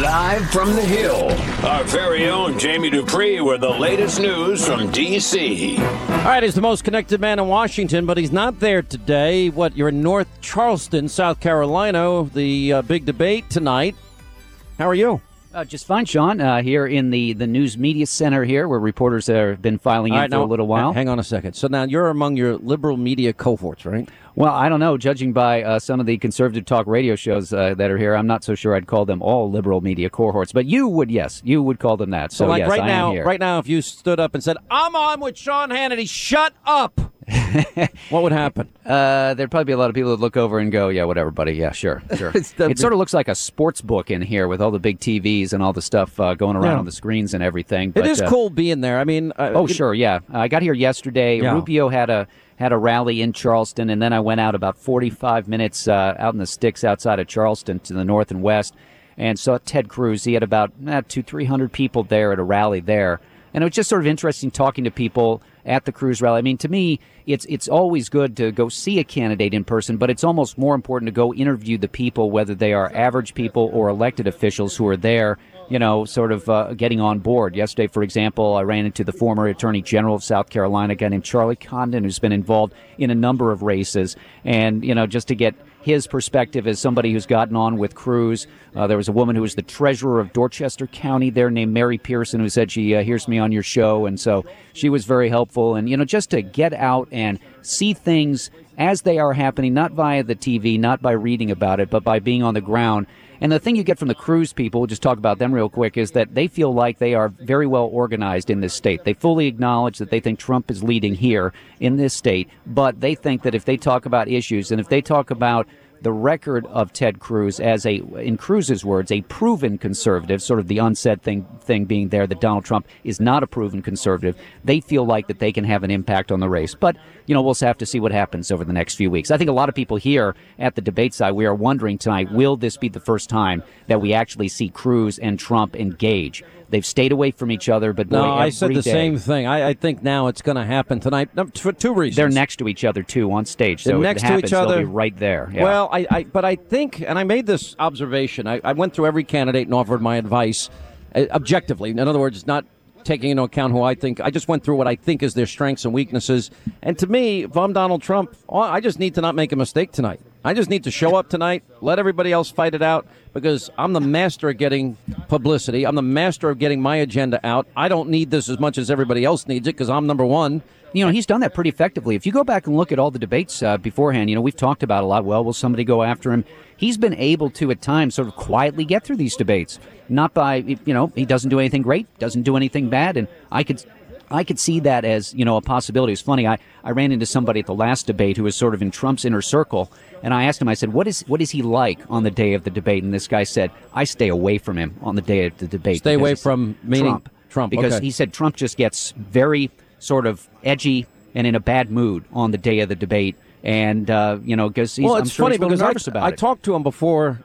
Live from the Hill, our very own Jamie Dupree with the latest news from D.C. All right, he's the most connected man in Washington, but he's not there today. What, you're in North Charleston, South Carolina, the big debate tonight. How are you? Just fine, Sean. Here in the News Media Center here, where reporters have been filing in for a little while. Hang on a second. So now you're among your liberal media cohorts, right? Well, I don't know. Judging by some of the conservative talk radio shows that are here, I'm not so sure I'd call them all liberal media cohorts. But you would, yes. You would call them that. So, yes, right now, I am here. Right now, if you stood up and said, I'm on with Sean Hannity, shut up! What would happen? There'd probably be a lot of people that look over and go, yeah, whatever, buddy. Yeah, sure. It sort of looks like a sports book in here with all the big TVs and all the stuff going around on the screens and everything. But, it is cool being there. I mean... sure, yeah. I got here yesterday. Yeah. Rubio had a rally in Charleston, and then I went out about 45 minutes out in the sticks outside of Charleston to the north and west and saw Ted Cruz. He had about 200-300 people there at a rally there. And it was just sort of interesting talking to people at the Cruz rally. I mean, to me, it's always good to go see a candidate in person, but it's almost more important to go interview the people, whether they are average people or elected officials who are there, sort of getting on board. Yesterday, for example, I ran into the former Attorney General of South Carolina, a guy named Charlie Condon, who's been involved in a number of races. And, just to get his perspective as somebody who's gotten on with Cruz. There was a woman who was the treasurer of Dorchester County there named Mary Pearson, who said she hears me on your show. And so she was very helpful. And, just to get out and see things as they are happening, not via the TV, not by reading about it, but by being on the ground. And the thing you get from the Cruz people, we'll just talk about them real quick, is that they feel like they are very well organized in this state. They fully acknowledge that they think Trump is leading here in this state, but they think that if they talk about issues and if they talk about the record of Ted Cruz as in Cruz's words, a proven conservative, sort of the unsaid thing being there that Donald Trump is not a proven conservative, they feel like that they can have an impact on the race. But, we'll have to see what happens over the next few weeks. I think a lot of people here at the debate side, we are wondering tonight, will this be the first time that we actually see Cruz and Trump engage? They've stayed away from each other, but no, I said the same thing. I think now it's going to happen tonight for two reasons. They're next to each other too on stage, so if it happens, they'll be right there. Yeah. Well, but I think, and I made this observation. I went through every candidate and offered my advice objectively. In other words, not taking into account who I think. I just went through what I think is their strengths and weaknesses. And to me, if I'm Donald Trump, I just need to not make a mistake tonight. I just need to show up tonight, let everybody else fight it out, because I'm the master of getting publicity. I'm the master of getting my agenda out. I don't need this as much as everybody else needs it because I'm number one. He's done that pretty effectively. If you go back and look at all the debates beforehand, we've talked about a lot. Well, will somebody go after him? He's been able to, at times, sort of quietly get through these debates. Not by, he doesn't do anything great, doesn't do anything bad, and I could see that as, a possibility. It's funny, I ran into somebody at the last debate who was sort of in Trump's inner circle, and I asked him, I said, what is he like on the day of the debate? And this guy said, I stay away from him on the day of the debate. Stay away from Trump. Because he said Trump just gets very sort of edgy and in a bad mood on the day of the debate. And, because he's, well, it's funny because nervous about it. I talked to him before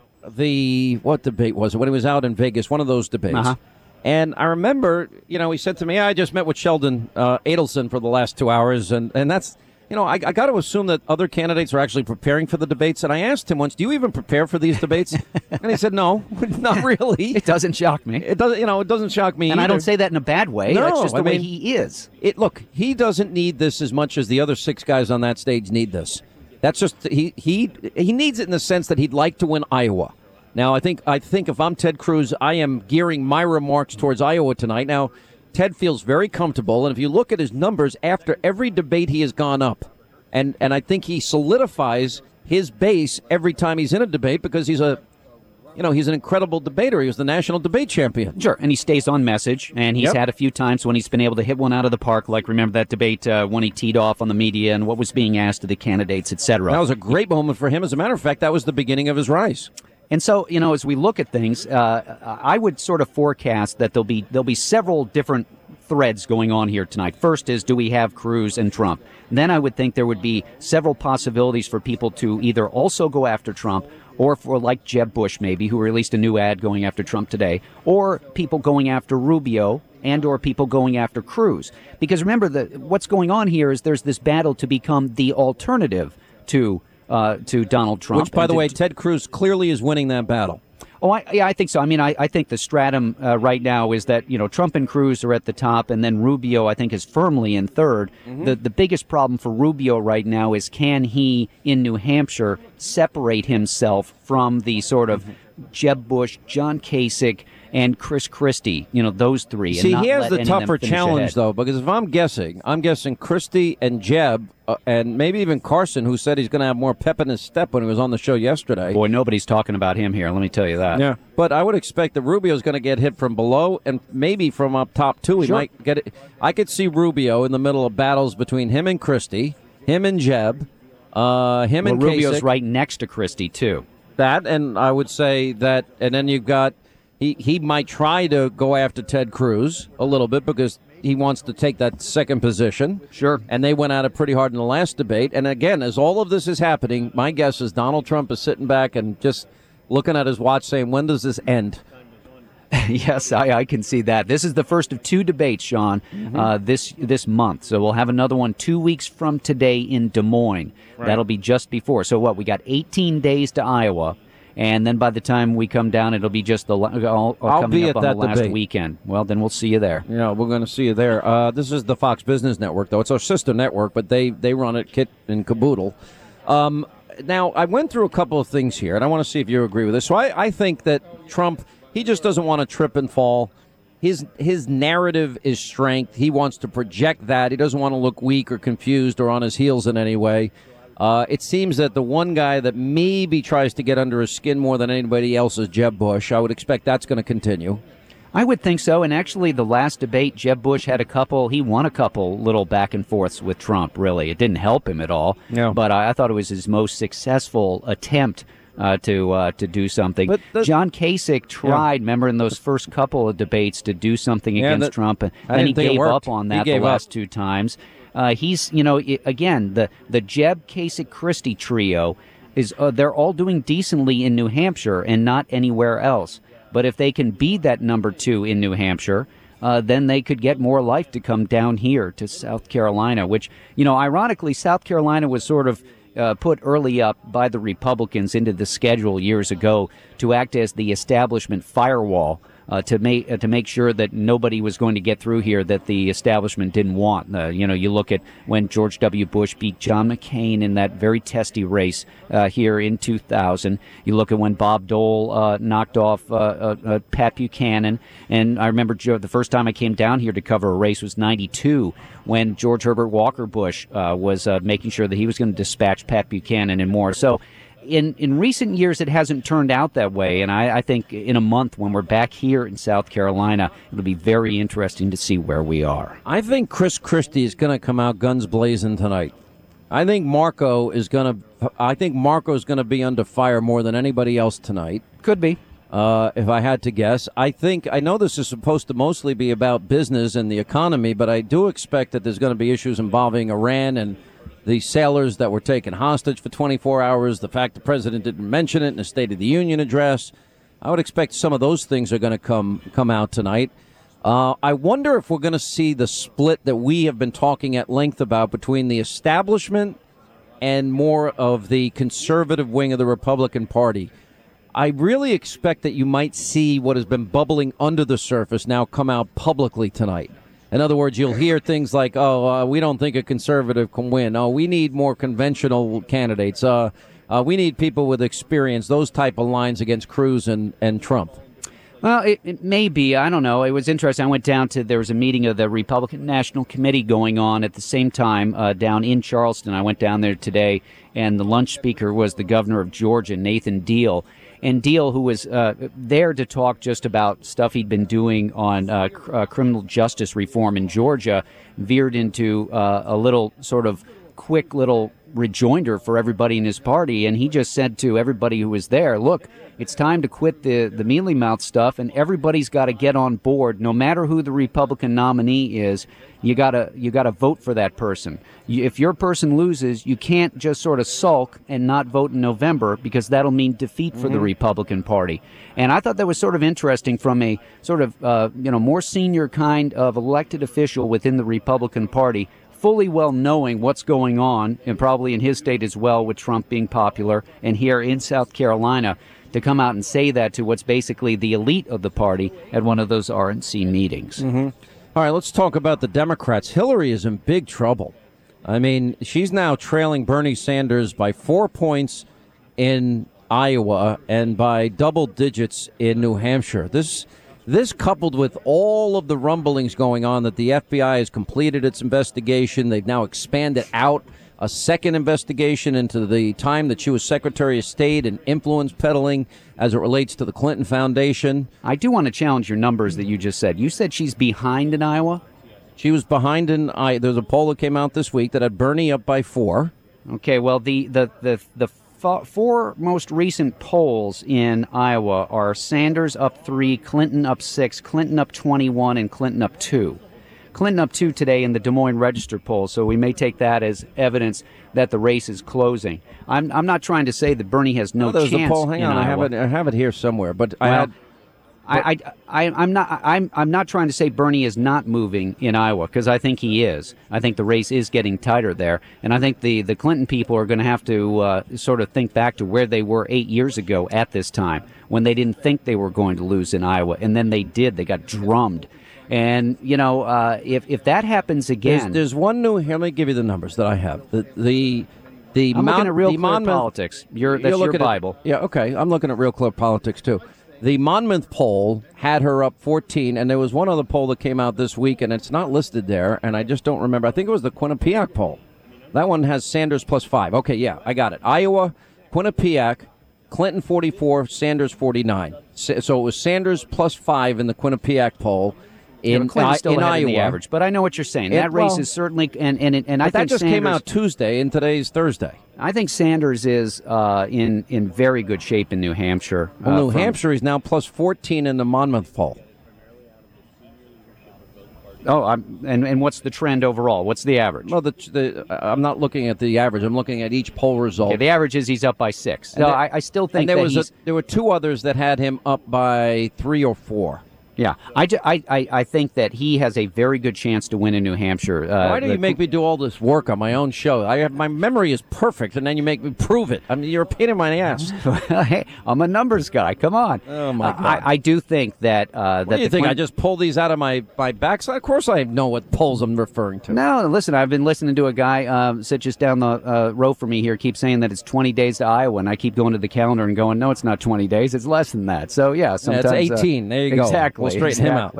what debate was it? When he was out in Vegas, one of those debates. Uh-huh. And I remember, he said to me, I just met with Sheldon Adelson for the last 2 hours. And that's, I got to assume that other candidates are actually preparing for the debates. And I asked him once, do you even prepare for these debates? And he said, no, not really. It doesn't shock me. It doesn't shock me. And either. I don't say that in a bad way. No, that's just the way he is. Look, he doesn't need this as much as the other six guys on that stage need this. That's just, he needs it in the sense that he'd like to win Iowa. Now, I think if I'm Ted Cruz, I am gearing my remarks towards Iowa tonight. Now, Ted feels very comfortable, and if you look at his numbers after every debate, he has gone up. And I think he solidifies his base every time he's in a debate because he's a... he's an incredible debater. He was the national debate champion. Sure, and he stays on message, and he's had a few times when he's been able to hit one out of the park, like remember that debate when he teed off on the media and what was being asked of the candidates, et cetera. That was a great moment for him. As a matter of fact, that was the beginning of his rise. And so, as we look at things, I would sort of forecast that there'll be several different threads going on here tonight. First is, do we have Cruz and Trump? Then I would think there would be several possibilities for people to either also go after Trump or for like Jeb Bush maybe, who released a new ad going after Trump today, or people going after Rubio and or people going after Cruz. Because remember, what's going on here is there's this battle to become the alternative to Donald Trump. Which, by the way, Ted Cruz clearly is winning that battle. Oh, I think so. I mean, I think the stratum right now is that, you know, Trump and Cruz are at the top, and then Rubio, I think, is firmly in third. Mm-hmm. The biggest problem for Rubio right now is, can he, in New Hampshire, separate himself from the sort of Jeb Bush, John Kasich, and Chris Christie, you know, those three. See, here's the tougher challenge, though, because if I'm guessing Christie and Jeb and maybe even Carson, who said he's going to have more pep in his step when he was on the show yesterday. Boy, nobody's talking about him here, let me tell you that. Yeah. But I would expect that Rubio's going to get hit from below and maybe from up top, too. He might get it. I could see Rubio in the middle of battles between him and Christie, him and Jeb, and Kasich. Rubio's right next to Christie, too. That, and I would say that, and then you've got, he might try to go after Ted Cruz a little bit because he wants to take that second position. Sure. And they went at it pretty hard in the last debate. And again, as all of this is happening, my guess is Donald Trump is sitting back and just looking at his watch saying, when does this end? Yes, I can see that. This is the first of two debates, Sean, this month. So we'll have another one 2 weeks from today in Des Moines. Right. That'll be just before. So what, we got 18 days to Iowa. And then by the time we come down, it'll be just coming up on the last weekend. Well, then we'll see you there. Yeah, we're going to see you there. This is the Fox Business Network, though. It's our sister network, but they run it kit and caboodle. Now, I went through a couple of things here, and I want to see if you agree with this. So I think that Trump, he just doesn't want to trip and fall. His narrative is strength. He wants to project that. He doesn't want to look weak or confused or on his heels in any way. It seems that the one guy that maybe tries to get under his skin more than anybody else is Jeb Bush. I would expect that's going to continue. I would think so. And actually, the last debate, Jeb Bush had he won a couple little back and forths with Trump, really. It didn't help him at all. No. But I thought it was his most successful attempt to do something. But John Kasich tried, remember, in those first couple of debates to do something against Trump. And then he gave up on that the last two times. He's, you know, again, the Jeb, Kasich, Christie trio is they're all doing decently in New Hampshire and not anywhere else. But if they can be that number two in New Hampshire, then they could get more life to come down here to South Carolina, which, you know, ironically, South Carolina was sort of put early up by the Republicans into the schedule years ago to act as the establishment firewall. To make sure that nobody was going to get through here that the establishment didn't want. You know, you look at when George W. Bush beat John McCain in that very testy race here in 2000. You look at when Bob Dole knocked off Pat Buchanan. And I remember the first time I came down here to cover a race was 92 when George Herbert Walker Bush was making sure that he was going to dispatch Pat Buchanan and more. So in recent years, it hasn't turned out that way, and I think in a month when we're back here in South Carolina, it'll be very interesting to see where we are. I think Chris Christie is going to come out guns blazing tonight. I think Marco's going to be under fire more than anybody else tonight. Could be. If I had to guess. I know this is supposed to mostly be about business and the economy, but I do expect that there's going to be issues involving Iran and the sailors that were taken hostage for 24 hours, the fact the president didn't mention it in the State of the Union address. I would expect some of those things are going to come out tonight. I wonder if we're going to see the split that we have been talking at length about between the establishment and more of the conservative wing of the Republican Party. I really expect that you might see what has been bubbling under the surface now come out publicly tonight. In other words, you'll hear things like, we don't think a conservative can win. Oh, we need more conventional candidates. We need people with experience, those type of lines against Cruz and Trump. Well, it may be. I don't know. It was interesting. I went down to, there was a meeting of the Republican National Committee going on at the same time down in Charleston. I went down there today, and the lunch speaker was the governor of Georgia, Nathan Deal. And Deal, who was there to talk just about stuff he'd been doing on criminal justice reform in Georgia, veered into a little sort of quick little rejoinder for everybody in his party. And he just said to everybody who was there, look, it's time to quit the mealy-mouthed stuff, and everybody's got to get on board. No matter who the Republican nominee is, you gotta vote for that person. If your person loses, you can't just sort of sulk and not vote in November, because that'll mean defeat for the Republican Party. And I thought that was sort of interesting from a sort of more senior kind of elected official within the Republican Party, fully well knowing what's going on, and probably in his state as well with Trump being popular, and here in South Carolina, to come out and say that to what's basically the elite of the party at one of those RNC meetings. Mm-hmm. All right, let's talk about the Democrats. Hillary is in big trouble. I mean, she's now trailing Bernie Sanders by 4 points in Iowa and by double digits in New Hampshire. This coupled with all of the rumblings going on that the FBI has completed its investigation. They've now expanded out a second investigation into the time that she was Secretary of State and influence peddling as it relates to the Clinton Foundation. I do want to challenge your numbers that you just said. You said she's behind in Iowa? She was behind in Iowa. There's a poll that came out this week that had Bernie up by 4. Okay, well, the four most recent polls in Iowa are Sanders up 3, Clinton up 6, Clinton up 21, and Clinton up 2. Clinton up 2 today in the Des Moines Register poll, so we may take that as evidence that the race is closing. I'm not trying to say that Bernie has no chance. A poll. Hang on, I have it here somewhere, but well, I'm not trying to say Bernie is not moving in Iowa, because I think he is. I think the race is getting tighter there, and I think the Clinton people are going to have to sort of think back to where they were 8 years ago at this time, when they didn't think they were going to lose in Iowa, and then they did. They got drummed. And, you know, if that happens again... There's one new... Here, let me give you the numbers that I have. I'm looking at RealClearPolitics. That's your Bible. Yeah, okay. I'm looking at RealClearPolitics, too. The Monmouth poll had her up 14, and there was one other poll that came out this week, and it's not listed there, and I just don't remember. I think it was the Quinnipiac poll. That one has Sanders plus 5. Okay, yeah, I got it. Iowa, Quinnipiac, Clinton 44, Sanders 49. So it was Sanders plus 5 in the Quinnipiac poll. Clinton's still in Iowa, the average, but I know what you're saying. That race is certainly, and I think that just Sanders, came out Tuesday, and today's Thursday. I think Sanders is in very good shape in New Hampshire. Well, New Hampshire is now plus 14 in the Monmouth poll. Oh, and what's the trend overall? What's the average? Well, I'm not looking at the average. I'm looking at each poll result. Okay, the average is he's up by 6. So I still think there were two others that had him up by 3 or 4. Yeah, I think that he has a very good chance to win in New Hampshire. Why do you make me do all this work on my own show? My memory is perfect, and then you make me prove it. I mean, you're a pain in my ass. Hey, I'm a numbers guy. Come on. Oh, my God. I do think that... What do you think? I just pull these out of my backside? Of course I know what polls I'm referring to. No, listen, I've been listening to a guy sit just down the row from me here keep saying that it's 20 days to Iowa, and I keep going to the calendar and going, no, it's not 20 days. It's less than that. So, yeah, sometimes... Yeah, it's 18. There you go. Exactly. Straighten him out.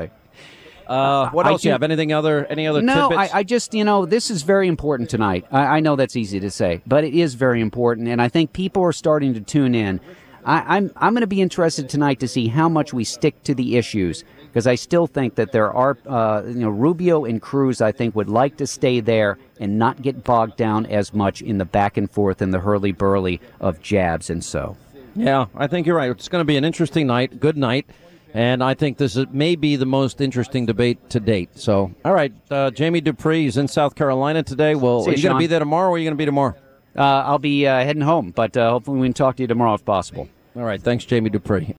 What else do you have? Any other tidbits? I just, this is very important tonight. I know that's easy to say, but it is very important, and I think people are starting to tune in. I'm going to be interested tonight to see how much we stick to the issues, because I still think that there are, Rubio and Cruz, I think, would like to stay there and not get bogged down as much in the back and forth and the hurly-burly of jabs and so. Yeah, I think you're right. It's going to be an interesting night. Good night. And I think this may be the most interesting debate to date. So, all right, Jamie Dupree is in South Carolina today. Well, are you going to be there tomorrow, or are you going to be tomorrow? I'll be heading home, but hopefully we can talk to you tomorrow if possible. All right, thanks, Jamie Dupree.